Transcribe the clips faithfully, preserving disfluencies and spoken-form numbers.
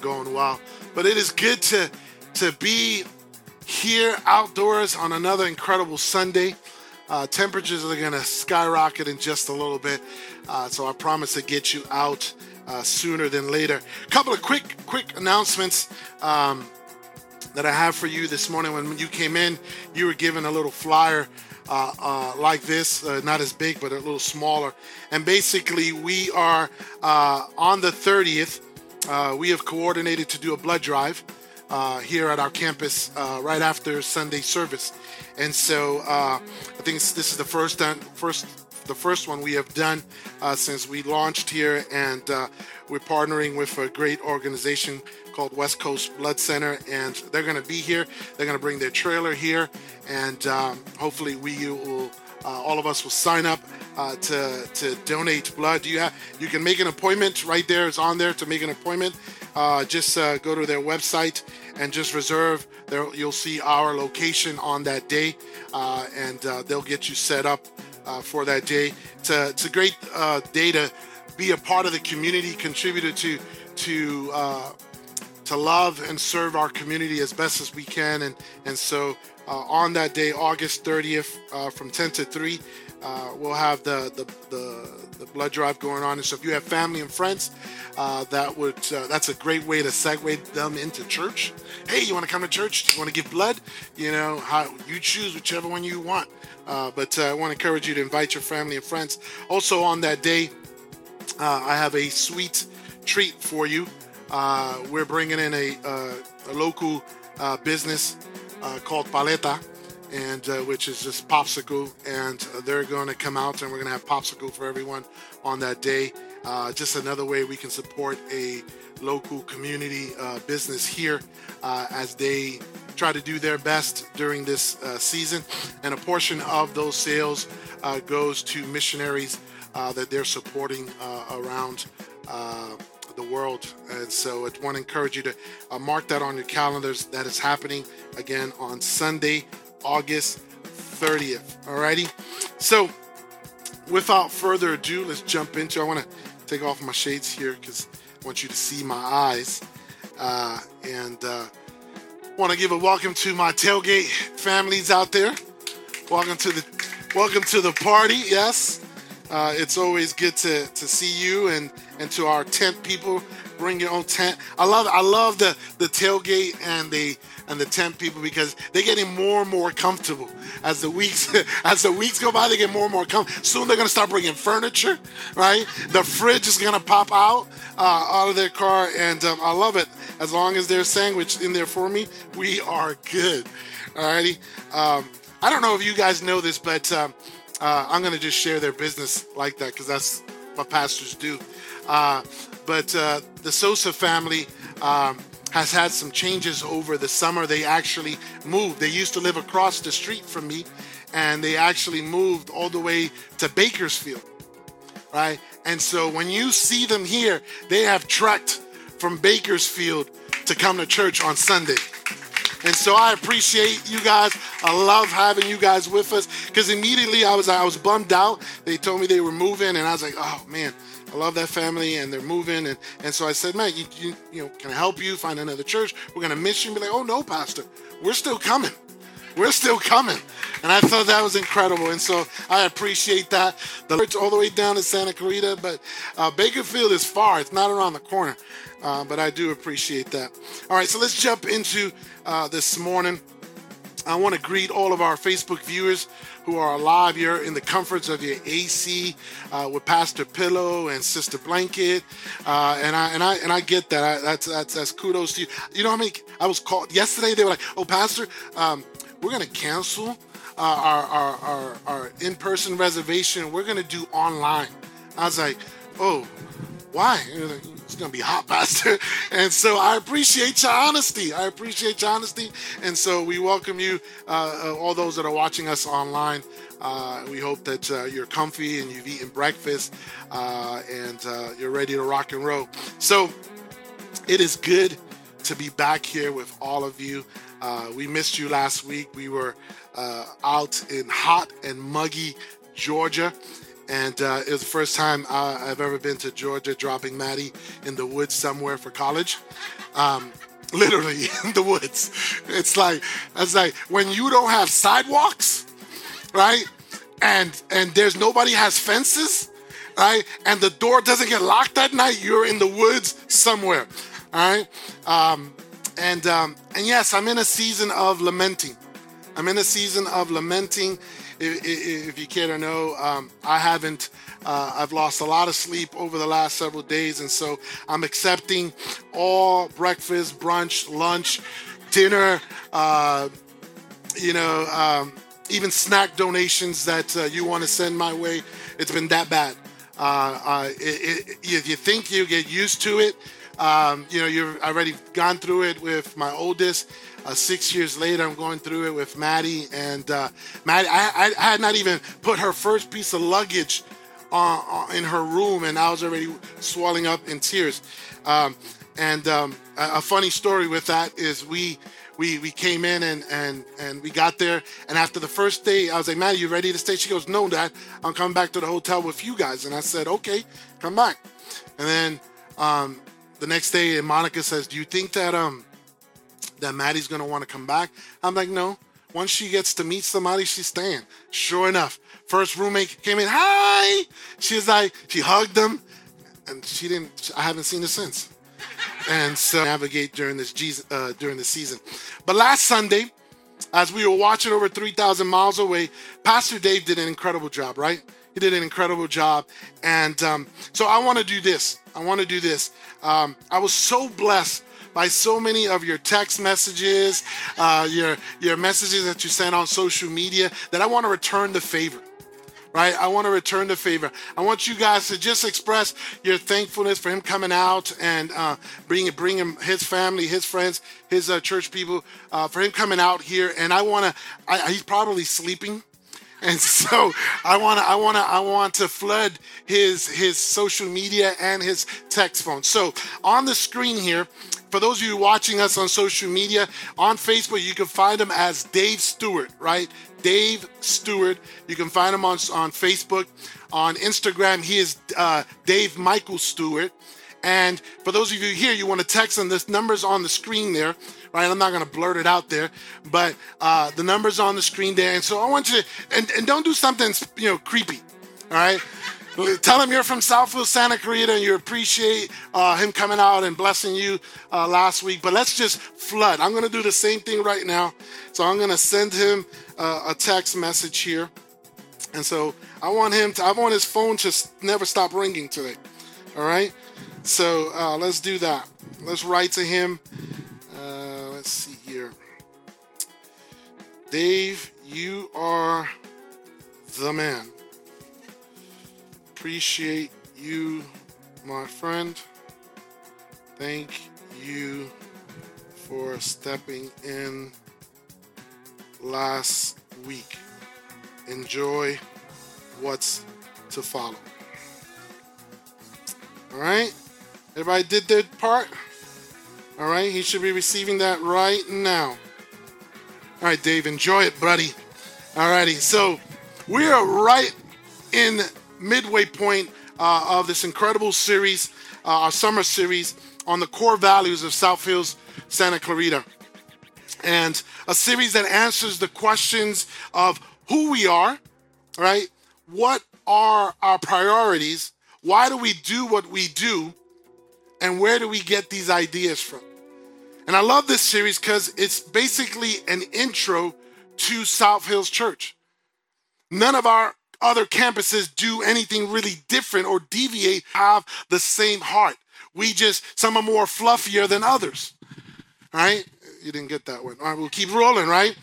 going wild. But it is good to to be here outdoors on another incredible Sunday. Uh, temperatures are going to skyrocket in just a little bit, uh, so I promise to get you out uh, sooner than later. A couple of quick quick announcements um, that I have for you this morning. When you came in, you were given a little flyer uh, uh, like this, uh, not as big, but a little smaller. And basically, we are uh, on the thirtieth. Uh, we have coordinated to do a blood drive uh, here at our campus uh, right after Sunday service. And so uh, I think this is the first done, first the first one we have done uh, since we launched here. And uh, we're partnering with a great organization called West Coast Blood Center. And they're going to be here. They're going to bring their trailer here. And um, hopefully we will, uh, all of us will sign up Uh, to to donate blood. You have you can make an appointment right there. It's on there to make an appointment. Uh, just uh, go to their website and just reserve. There you'll see our location on that day, uh, and uh, they'll get you set up uh, for that day. It's a, it's a great uh, day to be a part of the community, contributor to to uh, to love and serve our community as best as we can. And and so uh, on that day, August thirtieth, uh, from ten to three. Uh, we'll have the, the the the blood drive going on, and so if you have family and friends, uh, that would uh, that's a great way to segue them into church. Hey, you want to come to church? You want to give blood? You know, how you choose whichever one you want. Uh, but uh, I want to encourage you to invite your family and friends. Also on that day, uh, I have a sweet treat for you. Uh, we're bringing in a, uh, a local uh, business uh, called Paleta, and uh, which is just popsicle, and uh, they're going to come out and we're going to have popsicle for everyone on that day. Uh, just another way we can support a local community uh, business here uh, as they try to do their best during this uh, season. And a portion of those sales uh, goes to missionaries uh, that they're supporting uh, around uh, the world. And so I want to encourage you to uh, mark that on your calendars. That is happening again on Sunday, August thirtieth. Alrighty. So without further ado, let's jump into. I want to take off my shades here because I want you to see my eyes. Uh, and uh want to give a welcome to my tailgate families out there. Welcome to the welcome to the party. Yes. Uh, it's always good to, to see you, and, and to our tent people. Bring your own tent. I love I love the, the tailgate and the and the tent people, because they're getting more and more comfortable as the weeks as the weeks go by. They get more and more comfortable. Soon they're gonna start bringing furniture, right? The fridge is gonna pop out uh, out of their car, and um, I love it. As long as there's sandwich in there for me, we are good. Alrighty. Um, I don't know if you guys know this, but um, uh, I'm gonna just share their business like that because that's what pastors do. Uh, but uh, the Sosa family um, has had some changes over the summer. They actually moved. They used to live across the street from me, and they actually moved all the way to Bakersfield, right? And so when you see them here, they have trekked from Bakersfield to come to church on Sunday. And so I appreciate you guys. I love having you guys with us, because immediately I was I was bummed out. They told me they were moving, and I was like, oh, man. I love that family, and they're moving, and, and so I said, man, you, you you know, can I help you find another church? We're gonna miss you. And be like, oh no, Pastor, we're still coming, we're still coming, and I thought that was incredible, and so I appreciate that. The church all the way down to Santa Clarita, but uh, Bakersfield is far; it's not around the corner, uh, but I do appreciate that. All right, so let's jump into uh, this morning. I want to greet all of our Facebook viewers who are alive. You're in the comforts of your A C uh, with Pastor Pillow and Sister Blanket, uh, and I and I and I get that. I, that's that's that's kudos to you. You know how many I was called yesterday? They were like, "Oh, Pastor, um, we're gonna cancel uh, our, our our our in-person reservation. We're gonna do online." I was like, "Oh, why?" It's gonna be hot, Pastor. And so I appreciate your honesty. I appreciate your honesty. And so we welcome you, uh, all those that are watching us online. Uh, we hope that uh, you're comfy and you've eaten breakfast uh, and uh, you're ready to rock and roll. So it is good to be back here with all of you. Uh, we missed you last week. We were uh, out in hot and muggy Georgia. And uh, it was the first time uh, I've ever been to Georgia, dropping Maddie in the woods somewhere for college. Um, literally in the woods. It's like, it's like when you don't have sidewalks, right? And and there's nobody has fences, right? And the door doesn't get locked at night. You're in the woods somewhere, all right? Um, and um, and yes, I'm in a season of lamenting. I'm in a season of lamenting. If, if, if you care to know, um, I haven't, uh, I've lost a lot of sleep over the last several days. And so I'm accepting all breakfast, brunch, lunch, dinner, uh, you know, um, even snack donations that uh, you want to send my way. It's been that bad. Uh, uh, it, it, if you think you get used to it, um, you know, you've already gone through it with my oldest. Uh, six years later, I'm going through it with Maddie. And uh, Maddie, I, I had not even put her first piece of luggage uh, in her room, and I was already swelling up in tears. Um, and um, a, a funny story with that is we we we came in and, and, and we got there. And after the first day, I was like, Maddie, you ready to stay? She goes, no, Dad, I'm coming back to the hotel with you guys. And I said, okay, come back. And then um, the next day, Monica says, do you think that... um that Maddie's going to want to come back? I'm like, no. Once she gets to meet somebody, she's staying. Sure enough, first roommate came in, hi! She's like, she hugged them, and she didn't, I haven't seen her since. And so navigate during this uh, during this season. But last Sunday, as we were watching over three thousand miles away, Pastor Dave did an incredible job, right? He did an incredible job. And um, so I want to do this. I want to do this. Um, I was so blessed by so many of your text messages, uh, your your messages that you sent on social media, that I want to return the favor, right? I want to return the favor. I want you guys to just express your thankfulness for him coming out and uh, bringing bringing his family, his friends, his uh, church people, uh, for him coming out here. And I want to. I, he's probably sleeping. And so I want to, I want to, I want to flood his, his social media and his text phone. So on the screen here, for those of you watching us on social media, on Facebook, you can find him as Dave Stewart, right? Dave Stewart. You can find him on, on Facebook. On Instagram, he is uh, Dave Michael Stewart. And for those of you here, you want to text him. This number's on the screen there. Right, I'm not going to blurt it out there, but uh, the number's on the screen there. And so I want you to, and, and don't do something, you know, creepy, all right? Tell him you're from Southfield, Santa Clarita, and you appreciate uh, him coming out and blessing you uh, last week. But let's just flood. I'm going to do the same thing right now. So I'm going to send him uh, a text message here. And so I want him to, I want his phone to never stop ringing today, all right? So uh, let's do that. Let's write to him. Uh, let's see here. Dave, you are the man. Appreciate you, my friend. Thank you for stepping in last week. Enjoy what's to follow. All right? Everybody did their part? All right, he should be receiving that right now. All right, Dave, enjoy it, buddy. All righty, so we are right in midway point uh, of this incredible series, uh, our summer series on the core values of South Hills Santa Clarita, and a series that answers the questions of who we are, right? What are our priorities? Why do we do what we do? And where do we get these ideas from? And I love this series because it's basically an intro to South Hills Church. None of our other campuses do anything really different or deviate, have the same heart. We just, some are more fluffier than others, all right? You didn't get that one. All right, we'll keep rolling, right?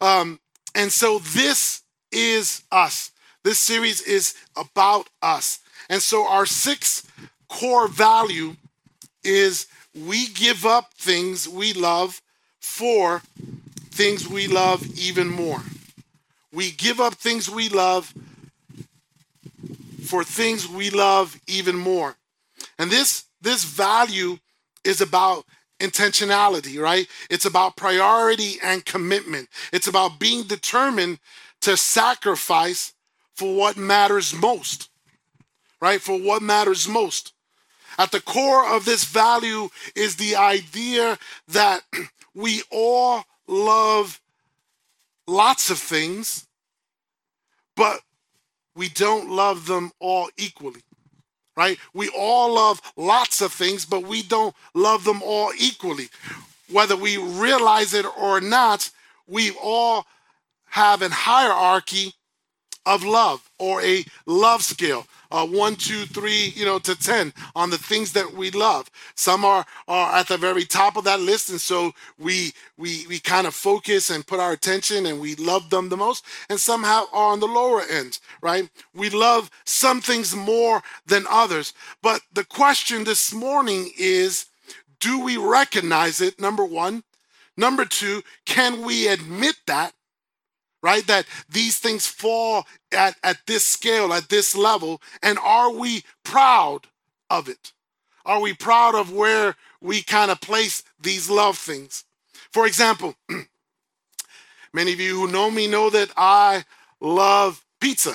Um, and so this is us. This series is about us. And so our sixth core value is we give up things we love for things we love even more. We give up things we love for things we love even more. And this this value is about intentionality, right? It's about priority and commitment. It's about being determined to sacrifice for what matters most. right? For what matters most. At the core of this value is the idea that we all love lots of things, but we don't love them all equally, right? We all love lots of things, but we don't love them all equally. Whether we realize it or not, we all have a hierarchy of love, or a love scale, uh, one, two, three, you know, to ten on the things that we love. Some are are at the very top of that list, and so we we we kind of focus and put our attention, and we love them the most. And some have, are on the lower end, right? We love some things more than others. But the question this morning is, do we recognize it? Number one. Number two, can we admit that? Right, that these things fall at, at this scale, at this level, and are we proud of it? Are we proud of where we kind of place these love things? For example, many of you who know me know that I love pizza.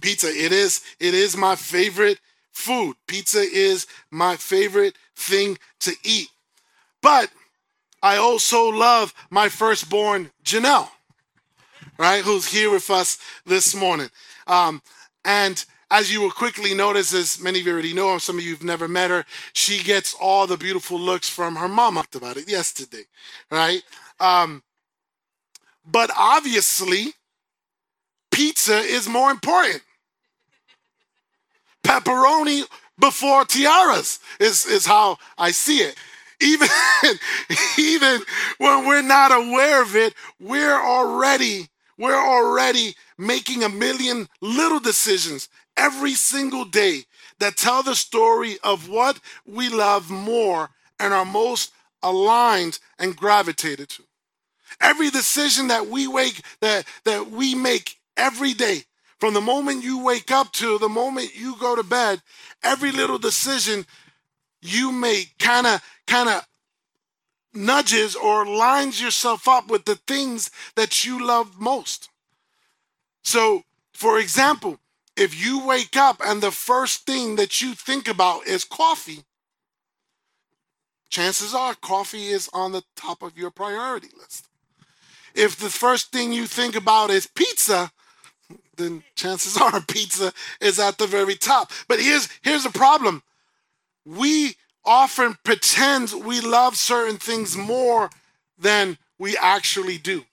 Pizza, it is, it is my favorite food. Pizza is my favorite thing to eat. But I also love my firstborn, Janelle. Right, who's here with us this morning. Um, and as you will quickly notice, as many of you already know, some of you have never met her, she gets all the beautiful looks from her mom. I talked about it yesterday, right? Um, but obviously, pizza is more important. Pepperoni before tiaras is, is how I see it. Even, even when we're not aware of it, we're already... We're already making a million little decisions every single day that tell the story of what we love more and are most aligned and gravitated to. Every decision that we wake, that, that we make every day, from the moment you wake up to the moment you go to bed, every little decision you make kind of, kind of, nudges or lines yourself up with the things that you love most. So, for example, if you wake up and the first thing that you think about is coffee, chances are coffee is on the top of your priority list. If the first thing you think about is pizza, then chances are pizza is at the very top. But here's here's the problem. We often pretend we love certain things more than we actually do.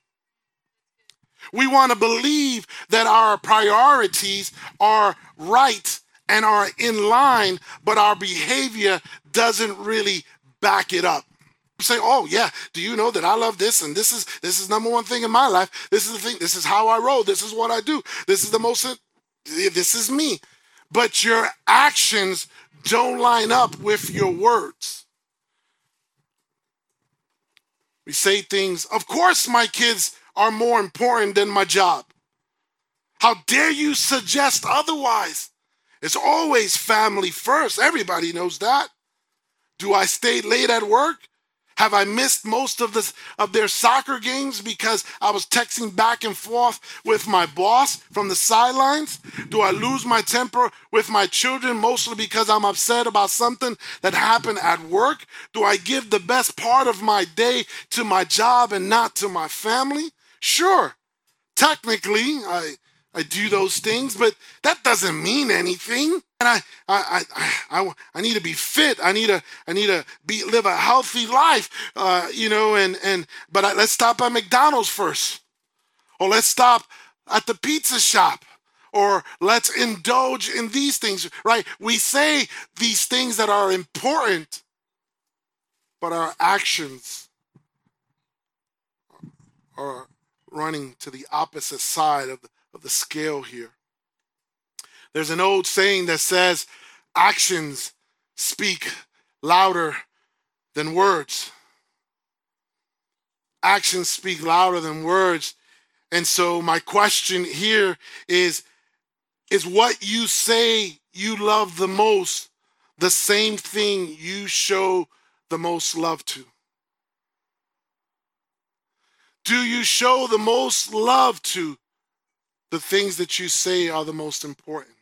We want to believe that our priorities are right and are in line, but our behavior doesn't really back it up. Say, oh yeah, do you know that I love this, and this is this is number one thing in my life. This is the thing, this is how I roll, this is what I do, this is the most, this is me. But your actions don't line up with your words. We say things, of course my kids are more important than my job. How dare you suggest otherwise? It's always family first. Everybody knows that. Do I stay late at work? Have I missed most of, this, of their soccer games because I was texting back and forth with my boss from the sidelines? Do I lose my temper with my children mostly because I'm upset about something that happened at work? Do I give the best part of my day to my job and not to my family? Sure, technically I, I do those things, but that doesn't mean anything. And I, I, I, I, I need to be fit. I need to, I need to be live a healthy life, uh, you know. And and but I, let's stop at McDonald's first, or let's stop at the pizza shop, or let's indulge in these things. Right? We say these things that are important, but our actions are running to the opposite side of the, of the scale here. There's an old saying that says, actions speak louder than words. Actions speak louder than words. And so my question here is, is what you say you love the most the same thing you show the most love to? Do you show the most love to the things that you say are the most important?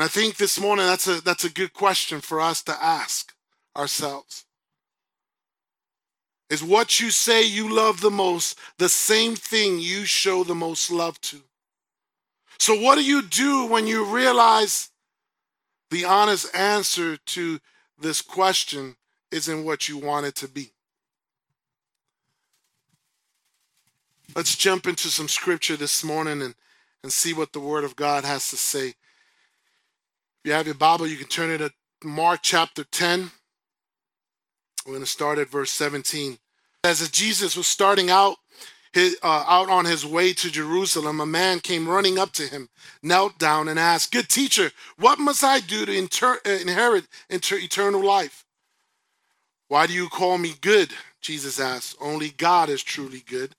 And I think this morning that's a that's a good question for us to ask ourselves. Is what you say you love the most the same thing you show the most love to? So what do you do when you realize the honest answer to this question isn't what you want it to be? Let's jump into some scripture this morning and, and see what the Word of God has to say. If you have your Bible, you can turn it to Mark chapter ten. We're going to start at verse seventeen. As Jesus was starting out, his, uh, out on his way to Jerusalem, a man came running up to him, knelt down, and asked, "Good teacher, what must I do to inter- inherit inter- eternal life?" "Why do you call me good?" Jesus asked. "Only God is truly good.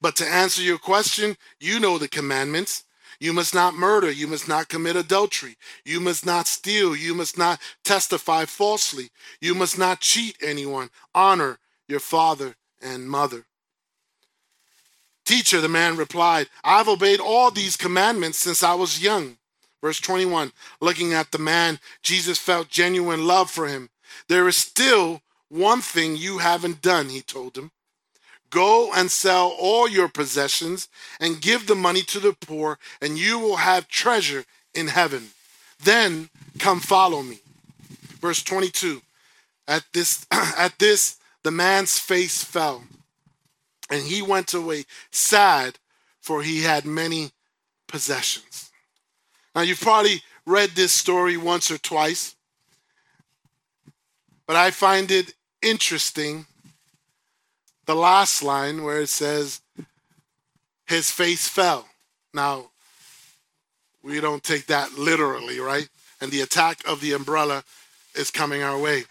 But to answer your question, you know the commandments. You must not murder. You must not commit adultery. You must not steal. You must not testify falsely. You must not cheat anyone. Honor your father and mother." "Teacher," the man replied, "I've obeyed all these commandments since I was young." Verse twenty-one, looking at the man, Jesus felt genuine love for him. "There is still one thing you haven't done," he told him. "Go and sell all your possessions and give the money to the poor, and you will have treasure in heaven. Then come follow me." Verse twenty-two. At this, at this, the man's face fell, and he went away sad, for he had many possessions. Now, you've probably read this story once or twice, but I find it interesting, the last line where it says, his face fell. Now, we don't take that literally, right? And the attack of the umbrella is coming our way.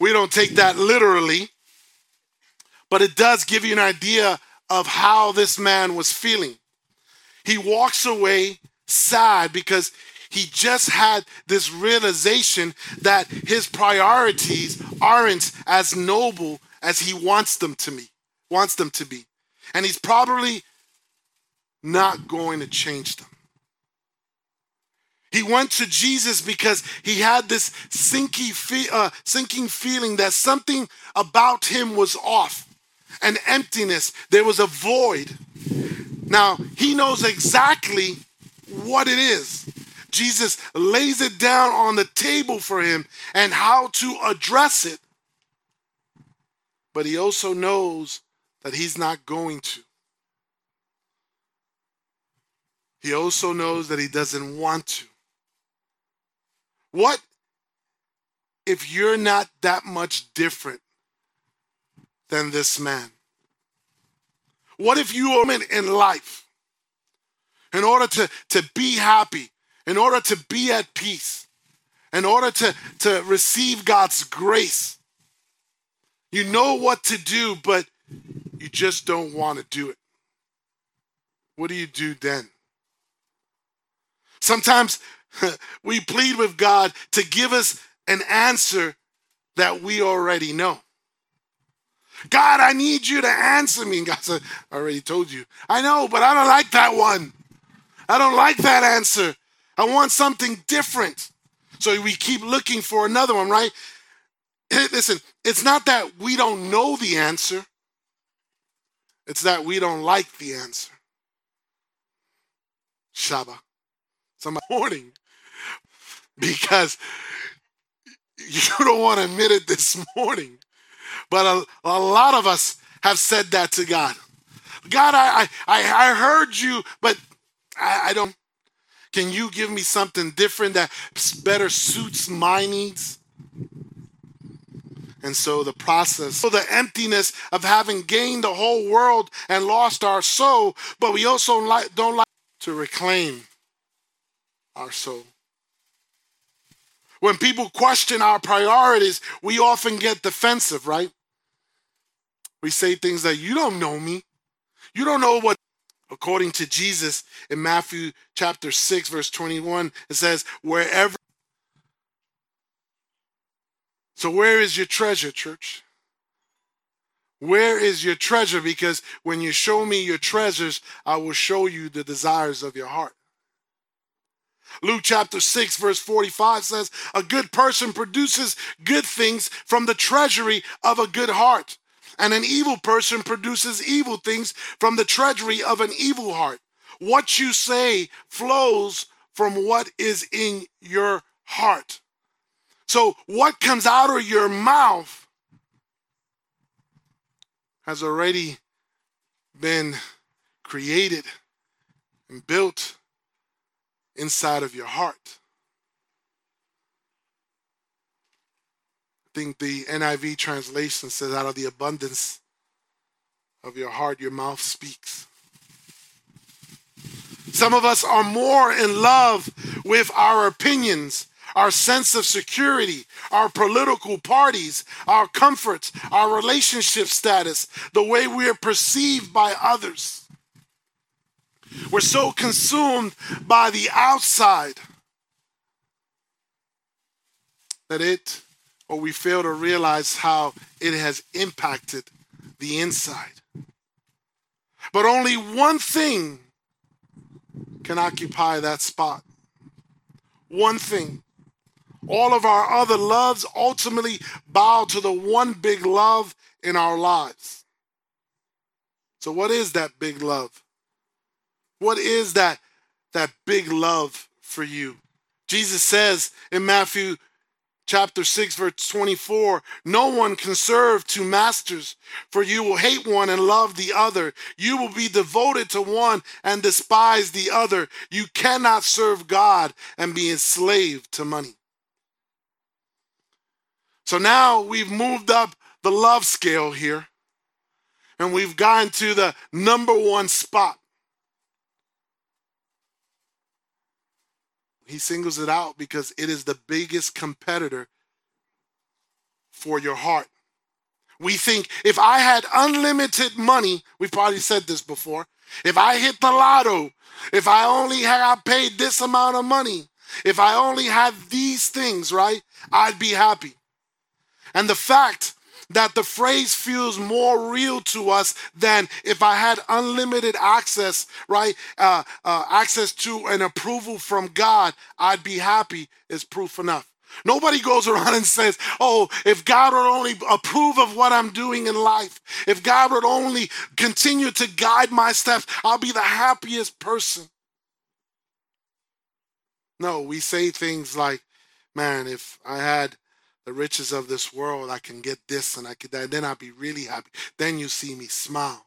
We don't take that literally, but it does give you an idea of how this man was feeling. He walks away sad because he just had this realization that his priorities aren't as noble as he wants them to me, wants them to be. And he's probably not going to change them. He went to Jesus because he had this sinking, fe- uh, sinking feeling that something about him was off, an emptiness. There was a void. Now, he knows exactly what it is. Jesus lays it down on the table for him and how to address it. But he also knows that he's not going to. He also knows that he doesn't want to. What if you're not that much different than this man? What if you are in life, in order to, to be happy, in order to be at peace, in order to, to receive God's grace, you know what to do, but you just don't want to do it? What do you do then? Sometimes we plead with God to give us an answer that we already know. "God, I need you to answer me." And God said, "I already told you." "I know, but I don't like that one. I don't like that answer. I want something different." So we keep looking for another one, right? Listen, it's not that we don't know the answer. It's that we don't like the answer. Shabbat. Somebody morning. Because you don't want to admit it this morning, but a, a lot of us have said that to God. "God, I, I, I heard you, but I, I don't. Can you give me something different that better suits my needs?" And so the process, so the emptiness of having gained the whole world and lost our soul, but we also like, don't like to reclaim our soul. When people question our priorities, we often get defensive, right? We say things like, "You don't know me. You don't know what." According to Jesus in Matthew chapter six, verse twenty-one, it says, wherever. So where is your treasure, church? Where is your treasure? Because when you show me your treasures, I will show you the desires of your heart. Luke chapter six, verse forty-five says, a good person produces good things from the treasury of a good heart, and an evil person produces evil things from the treasury of an evil heart. What you say flows from what is in your heart. So what comes out of your mouth has already been created and built inside of your heart. I think the N I V translation says, out of the abundance of your heart, your mouth speaks. Some of us are more in love with our opinions, our sense of security, our political parties, our comforts, our relationship status, the way we are perceived by others. We're so consumed by the outside that it, or we fail to realize how it has impacted the inside. But only one thing can occupy that spot. One thing. All of our other loves ultimately bow to the one big love in our lives. So what is that big love? What is that, that big love for you? Jesus says in Matthew chapter six, verse twenty-four, no one can serve two masters, for you will hate one and love the other. You will be devoted to one and despise the other. You cannot serve God and be enslaved to money. So now we've moved up the love scale here, and we've gotten to the number one spot. He singles it out because it is the biggest competitor for your heart. We think, if I had unlimited money, we've probably said this before, if I hit the lotto, if I only had paid this amount of money, if I only had these things, right, I'd be happy. And the fact that the phrase feels more real to us than if I had unlimited access, right? Uh, uh, access to an approval from God, I'd be happy is proof enough. Nobody goes around and says, oh, if God would only approve of what I'm doing in life, if God would only continue to guide my steps, I'll be the happiest person. No, we say things like, man, if I had the riches of this world, I can get this and I can that, then I'll be really happy. Then you see me smile.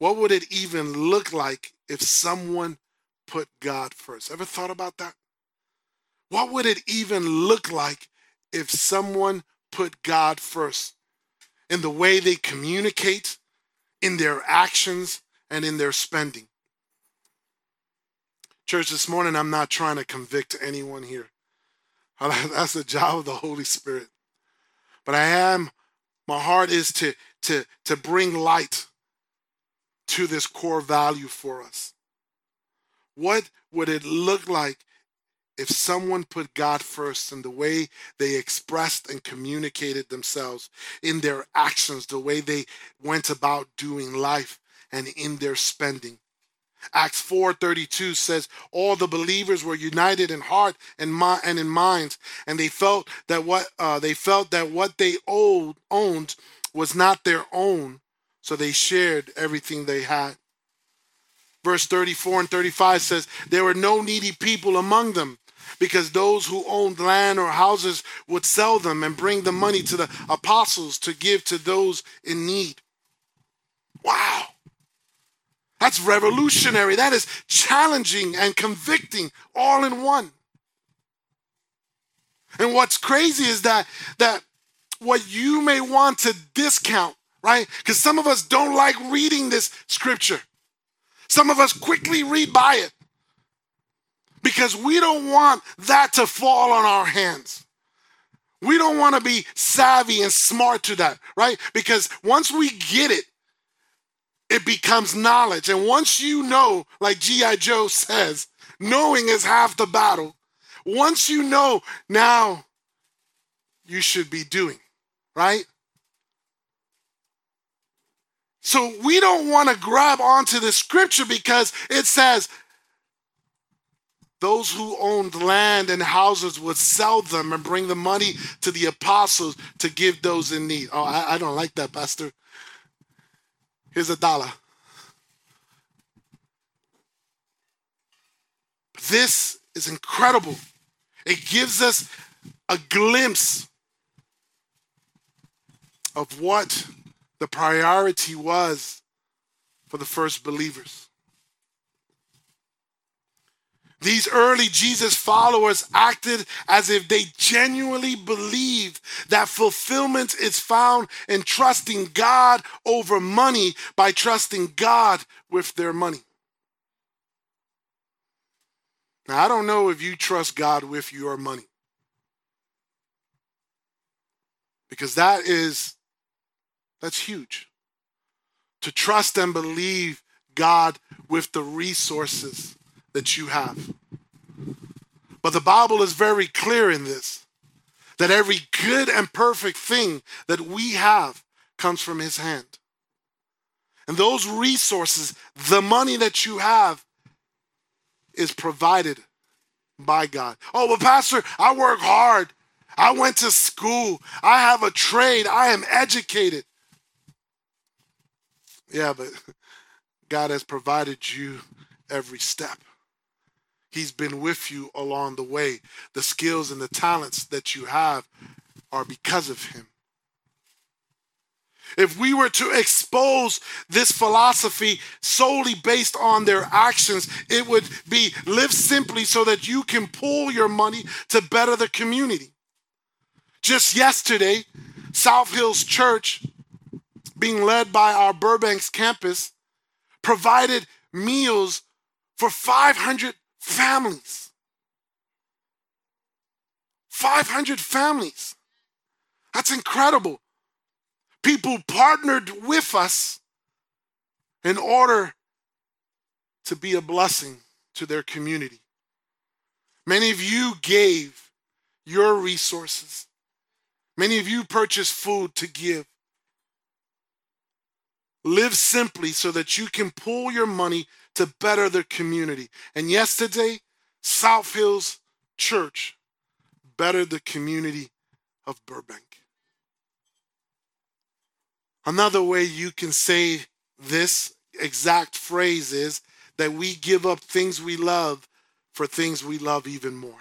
What would it even look like if someone put God first? Ever thought about that? What would it even look like if someone put God first in the way they communicate, in their actions, and in their spending? Church, this morning, I'm not trying to convict anyone here. That's the job of the Holy Spirit. But I am, my heart is to, to, to bring light to this core value for us. What would it look like if someone put God first in the way they expressed and communicated themselves, in their actions, the way they went about doing life, and in their spending? Acts four thirty-two says, all the believers were united in heart and mind, and in mind, and they felt that what uh, they felt that what they owed, owned was not their own, so they shared everything they had. Verse thirty-four and thirty-five says, there were no needy people among them, because those who owned land or houses would sell them and bring the money to the apostles to give to those in need. Wow. That's revolutionary. That is challenging and convicting all in one. And what's crazy is that, that what you may want to discount, right? Because some of us don't like reading this scripture. Some of us quickly read by it because we don't want that to fall on our hands. We don't want to be savvy and smart to that, right? Because once we get it, it becomes knowledge. And once you know, like G I. Joe says, knowing is half the battle. Once you know, now you should be doing, right? So we don't want to grab onto the scripture because it says those who owned land and houses would sell them and bring the money to the apostles to give those in need. Oh, I, I don't like that, Pastor. Here's a dollar. This is incredible. It gives us a glimpse of what the priority was for the first believers. These early Jesus followers acted as if they genuinely believed that fulfillment is found in trusting God over money by trusting God with their money. Now, I don't know if you trust God with your money, because that is, that's huge. To trust and believe God with the resources that you have. But the Bible is very clear in this, that every good and perfect thing that we have comes from His hand. And those resources, the money that you have, is provided by God. Oh, but Pastor, I work hard. I went to school. I have a trade. I am educated. Yeah, but God has provided you every step. He's been with you along the way. The skills and the talents that you have are because of Him. If we were to expose this philosophy solely based on their actions, it would be live simply so that you can pool your money to better the community. Just yesterday, South Hills Church, being led by our Burbank's campus, provided meals for five hundred families. five hundred families. That's incredible. People partnered with us in order to be a blessing to their community. Many of you gave your resources. Many of you purchased food to give. Live simply so that you can pool your money to better the community. And yesterday, South Hills Church bettered the community of Burbank. Another way you can say this exact phrase is that we give up things we love for things we love even more.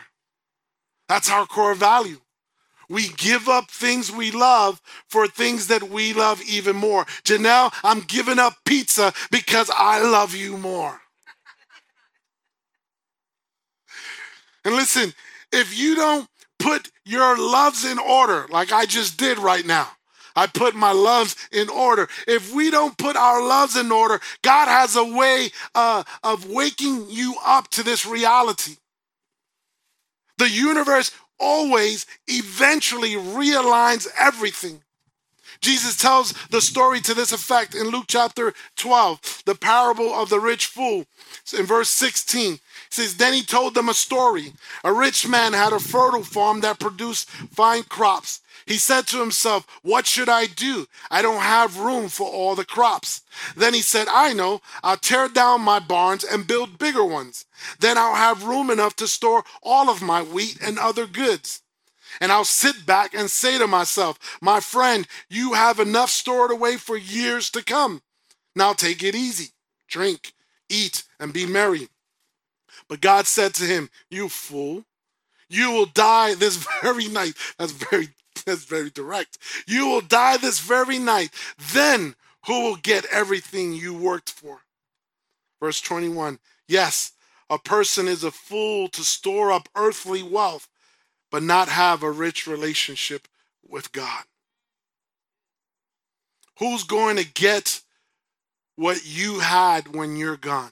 That's our core value. We give up things we love for things that we love even more. Janelle, I'm giving up pizza because I love you more. And listen, if you don't put your loves in order, like I just did right now, I put my loves in order. If we don't put our loves in order, God has a way uh, of waking you up to this reality. The universe always eventually realigns everything. Jesus tells the story to this effect in Luke chapter twelve, the parable of the rich fool. In verse sixteen, it says, "Then he told them a story. A rich man had a fertile farm that produced fine crops. He said to himself, 'What should I do? I don't have room for all the crops.' Then he said, 'I know, I'll tear down my barns and build bigger ones. Then I'll have room enough to store all of my wheat and other goods. And I'll sit back and say to myself, my friend, you have enough stored away for years to come. Now take it easy, drink, eat, and be merry.' But God said to him, 'You fool, you will die this very night.'" That's very That's very direct. "You will die this very night. Then who will get everything you worked for?' Verse twenty-one, "Yes, a person is a fool to store up earthly wealth, but not have a rich relationship with God." Who's going to get what you had when you're gone?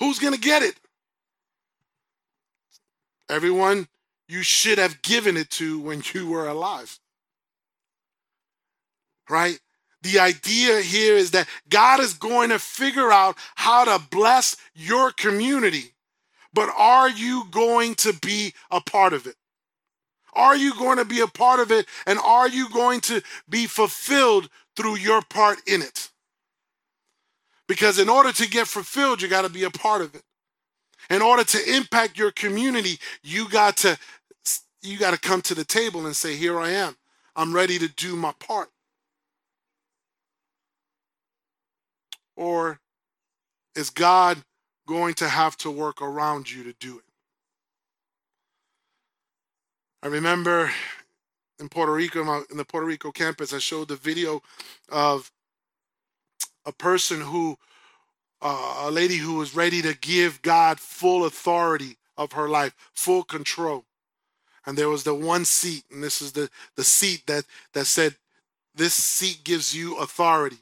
Who's going to get it? Everyone you should have given it to when you were alive, right? The idea here is that God is going to figure out how to bless your community, but are you going to be a part of it? Are you going to be a part of it, and are you going to be fulfilled through your part in it. Because in order to get fulfilled, you got to be a part of it. In order to impact your community, you got to you got to come to the table and say, here I am. I'm ready to do my part. Or is God going to have to work around you to do it? I remember in Puerto Rico, in the Puerto Rico campus, I showed the video of a person who, uh, a lady who was ready to give God full authority of her life, full control. And there was the one seat, and this is the, the seat that, that said, this seat gives you authority.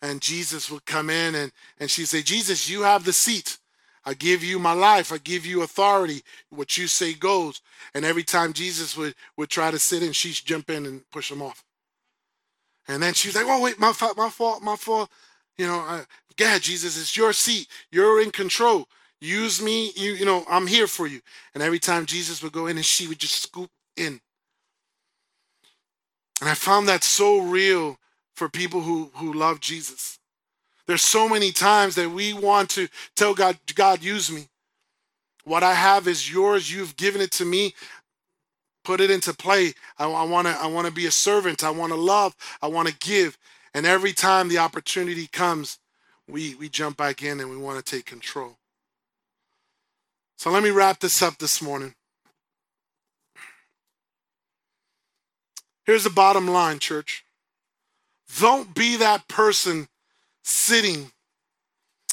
And Jesus would come in, and, and she'd say, Jesus, you have the seat. I give you my life. I give you authority. What you say goes. And every time Jesus would, would try to sit in, she'd jump in and push him off. And then she was like, oh, wait, my fault, my fault, my fault. You know, I, yeah, Jesus, it's your seat. You're in control. Use me. You, you know, I'm here for you. And every time Jesus would go in, and she would just scoop in. And I found that so real for people who, who love Jesus. There's so many times that we want to tell God, God, use me. What I have is yours. You've given it to me. Put it into play. I, I want to I want to be a servant. I want to love. I want to give. And every time the opportunity comes, we, we jump back in and we want to take control. So let me wrap this up this morning. Here's the bottom line, church. Don't be that person sitting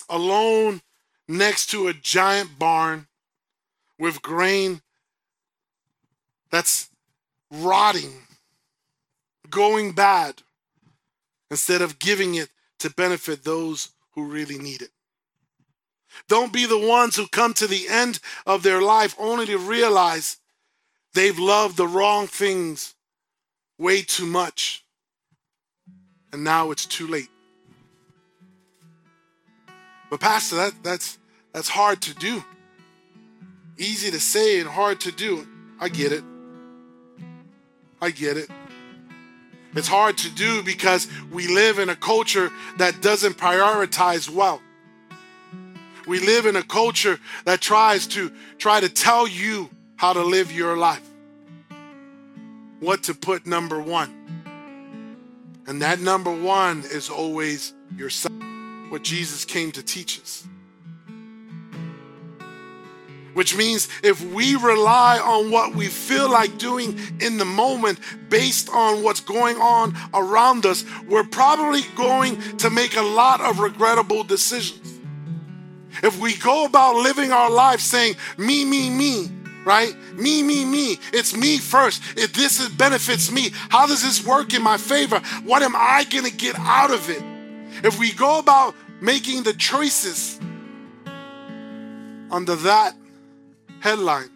alone next to a giant barn with grain that's rotting, going bad, instead of giving it to benefit those who really need it. Don't be the ones who come to the end of their life only to realize they've loved the wrong things way too much, and now it's too late. But Pastor, that, that's that's hard to do. Easy to say and hard to do. I get it. I get it. It's hard to do because we live in a culture that doesn't prioritize well. We live in a culture that tries to try to tell you how to live your life. What to put number one. And that number one is always yourself. What Jesus came to teach us. Which means if we rely on what we feel like doing in the moment based on what's going on around us, we're probably going to make a lot of regrettable decisions. If we go about living our life saying, me, me, me, right? Me, me, me. It's me first. If this benefits me, how does this work in my favor? What am I going to get out of it? If we go about making the choices under that headline,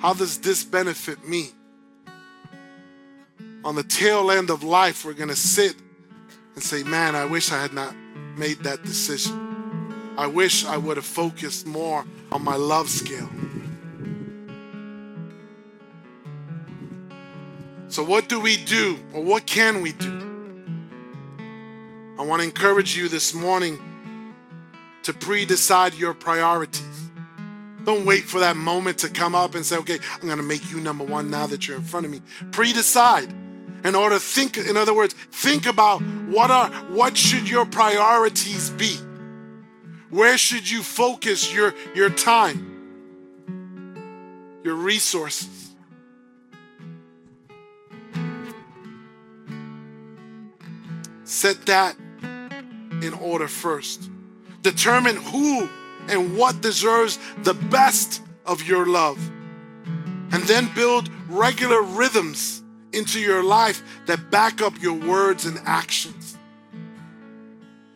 how does this benefit me? On the tail end of life, we're going to sit and say, man, I wish I had not made that decision. I wish I would have focused more on my love scale. So what do we do, or what can we do? I want to encourage you this morning to pre-decide your priorities. Don't wait for that moment to come up and say, okay, I'm going to make you number one now that you're in front of me. Pre-decide. In order to think, in other words, think about what are, what should your priorities be? Where should you focus your, your time, your resources? Set that in order first. Determine who and what deserves the best of your love. And then build regular rhythms into your life that back up your words and actions.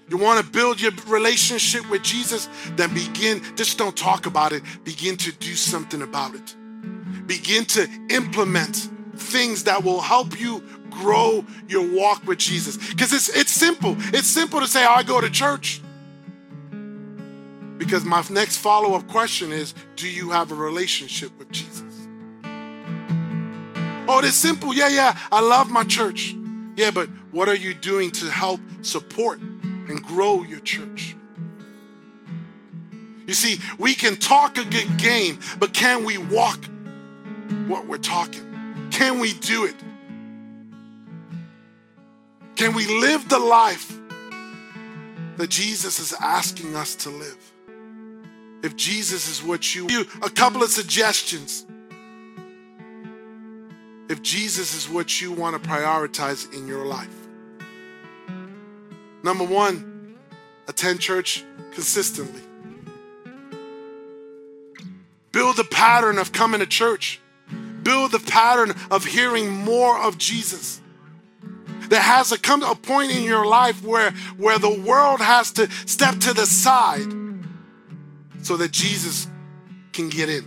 You want to build your relationship with Jesus? Then begin, just don't talk about it. Begin to do something about it. Begin to implement things that will help you grow your walk with Jesus. Because it's it's simple. It's simple to say, oh, I go to church. Because my next follow-up question is, do you have a relationship with Jesus? Oh, it's simple. Yeah, yeah, I love my church. Yeah, but What are you doing to help support and grow your church? You see, we can talk a good game, but can we walk what we're talking? Can we do it? Can we live the life that Jesus is asking us to live? If Jesus is what you do, a couple of suggestions. If Jesus is what you want to prioritize in your life. Number one, attend church consistently. Build the pattern of coming to church. Build the pattern of hearing more of Jesus. There has to come a point in your life where, where the world has to step to the side so that Jesus can get in.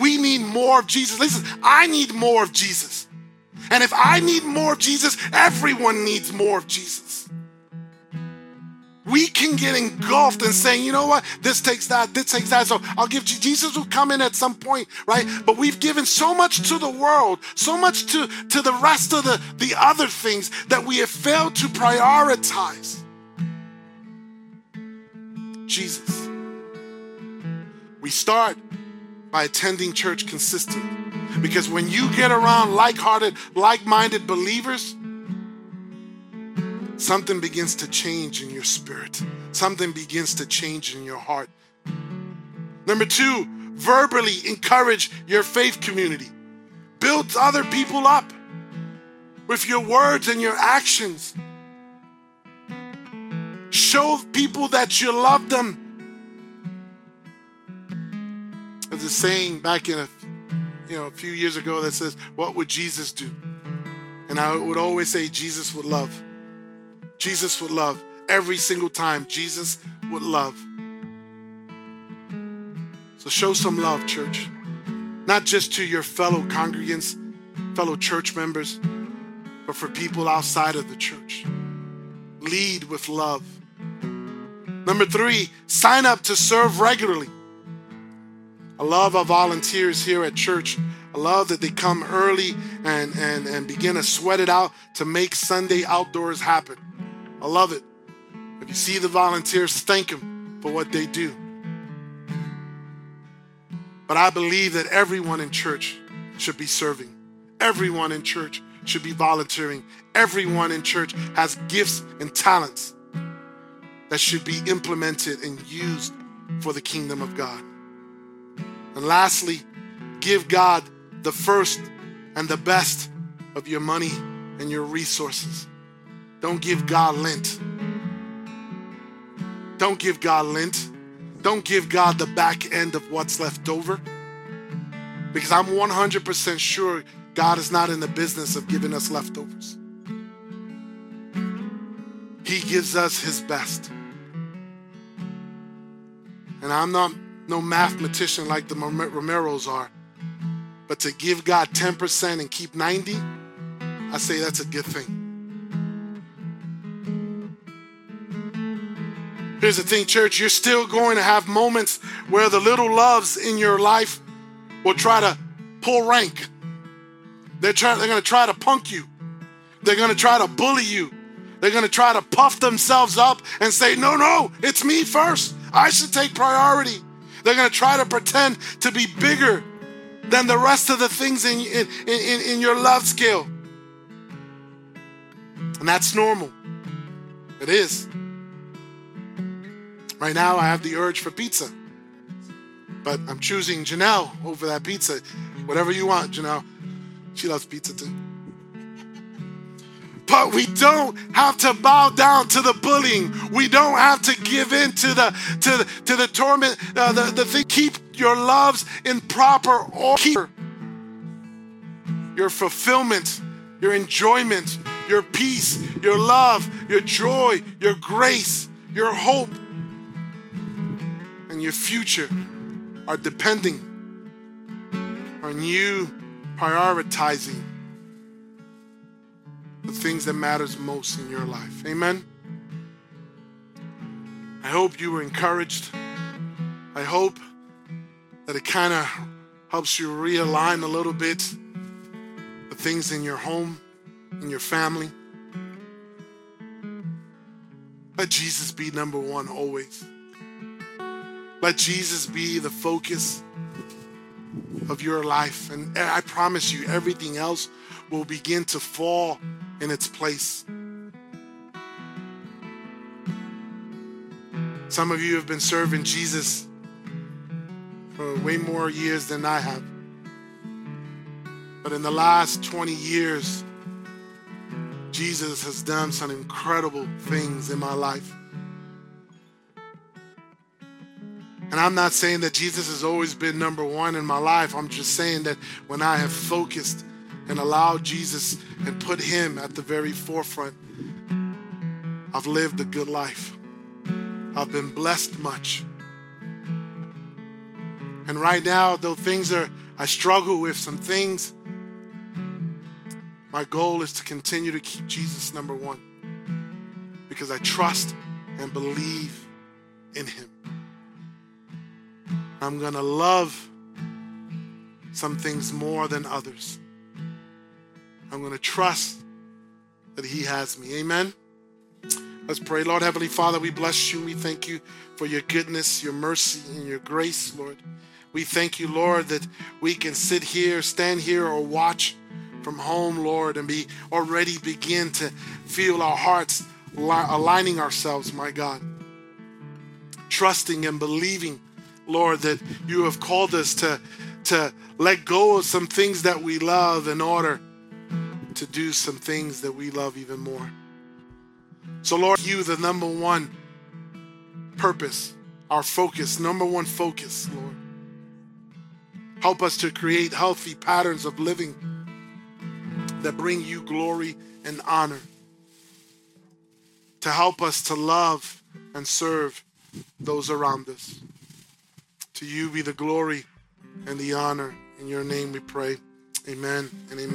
We need more of Jesus. Listen, I need more of Jesus. And if I need more of Jesus, everyone needs more of Jesus. We can get engulfed in saying, you know what, this takes that, this takes that. So I'll give you, Jesus will come in at some point, right? But we've given so much to the world, so much to, to the rest of the, the other things that we have failed to prioritize Jesus. We start by attending church consistently, because when you get around like-hearted, like-minded believers, something begins to change in your spirit. Something begins to change in your heart. Number two, verbally encourage your faith community. Build other people up with your words and your actions. Show people that you love them. There's a saying back in a, you know, a few years ago that says, "What would Jesus do?" And I would always say, "Jesus would love." Jesus would love. Every single time, Jesus would love. So show some love, church. Not just to your fellow congregants, fellow church members, but for people outside of the church. Lead with love. Number three, sign up to serve regularly. I love our volunteers here at church. I love that they come early and, and, and begin to sweat it out to make Sunday outdoors happen. I love it. If you see the volunteers, thank them for what they do. But I believe that everyone in church should be serving. Everyone in church should be volunteering. Everyone in church has gifts and talents that should be implemented and used for the kingdom of God. And lastly, give God the first and the best of your money and your resources. Don't give God lint. Don't give God lint. Don't give God the back end of what's left over. Because I'm one hundred percent sure God is not in the business of giving us leftovers. He gives us his best. And I'm not no mathematician like the Romeros are. But to give God ten percent and keep ninety, I say that's a good thing. Here's the thing, church, you're still going to have moments where the little loves in your life will try to pull rank. They're, try, they're going to try to punk you. They're going to try to bully you. They're going to try to puff themselves up and say, no, no, it's me first. I should take priority. They're going to try to pretend to be bigger than the rest of the things in, in, in, in your love scale. And that's normal. It is. Right now, I have the urge for pizza, but I'm choosing Janelle over that pizza. Whatever you want, Janelle. She loves pizza too. But we don't have to bow down to the bullying. We don't have to give in to the to the, to the torment. Uh, the the thing. Keep your loves in proper order. Keep your fulfillment, your enjoyment, your peace, your love, your joy, your grace, your hope, and your future are depending on you prioritizing the things that matters most in your life. Amen. I hope you were encouraged. I hope that it kind of helps you realign a little bit the things in your home, and your family. Let Jesus be number one always. Let Jesus be the focus of your life. And I promise you, everything else will begin to fall in its place. Some of you have been serving Jesus for way more years than I have. But in the last twenty years, Jesus has done some incredible things in my life. And I'm not saying that Jesus has always been number one in my life. I'm just saying that when I have focused and allowed Jesus and put him at the very forefront, I've lived a good life. I've been blessed much. And right now, though things are, I struggle with some things, my goal is to continue to keep Jesus number one because I trust and believe in him. I'm going to love some things more than others. I'm going to trust that he has me. Amen. Let's pray. Lord, Heavenly Father, we bless you. We thank you for your goodness, your mercy, and your grace, Lord. We thank you, Lord, that we can sit here, stand here, or watch from home, Lord, and be already begin to feel our hearts aligning ourselves, my God, trusting and believing, Lord, that you have called us to, to let go of some things that we love in order to do some things that we love even more. So, Lord, you, the number one purpose, our focus, number one focus, Lord. Help us to create healthy patterns of living that bring you glory and honor, to help us to love and serve those around us. To you be the glory and the honor. In your name we pray. Amen and amen.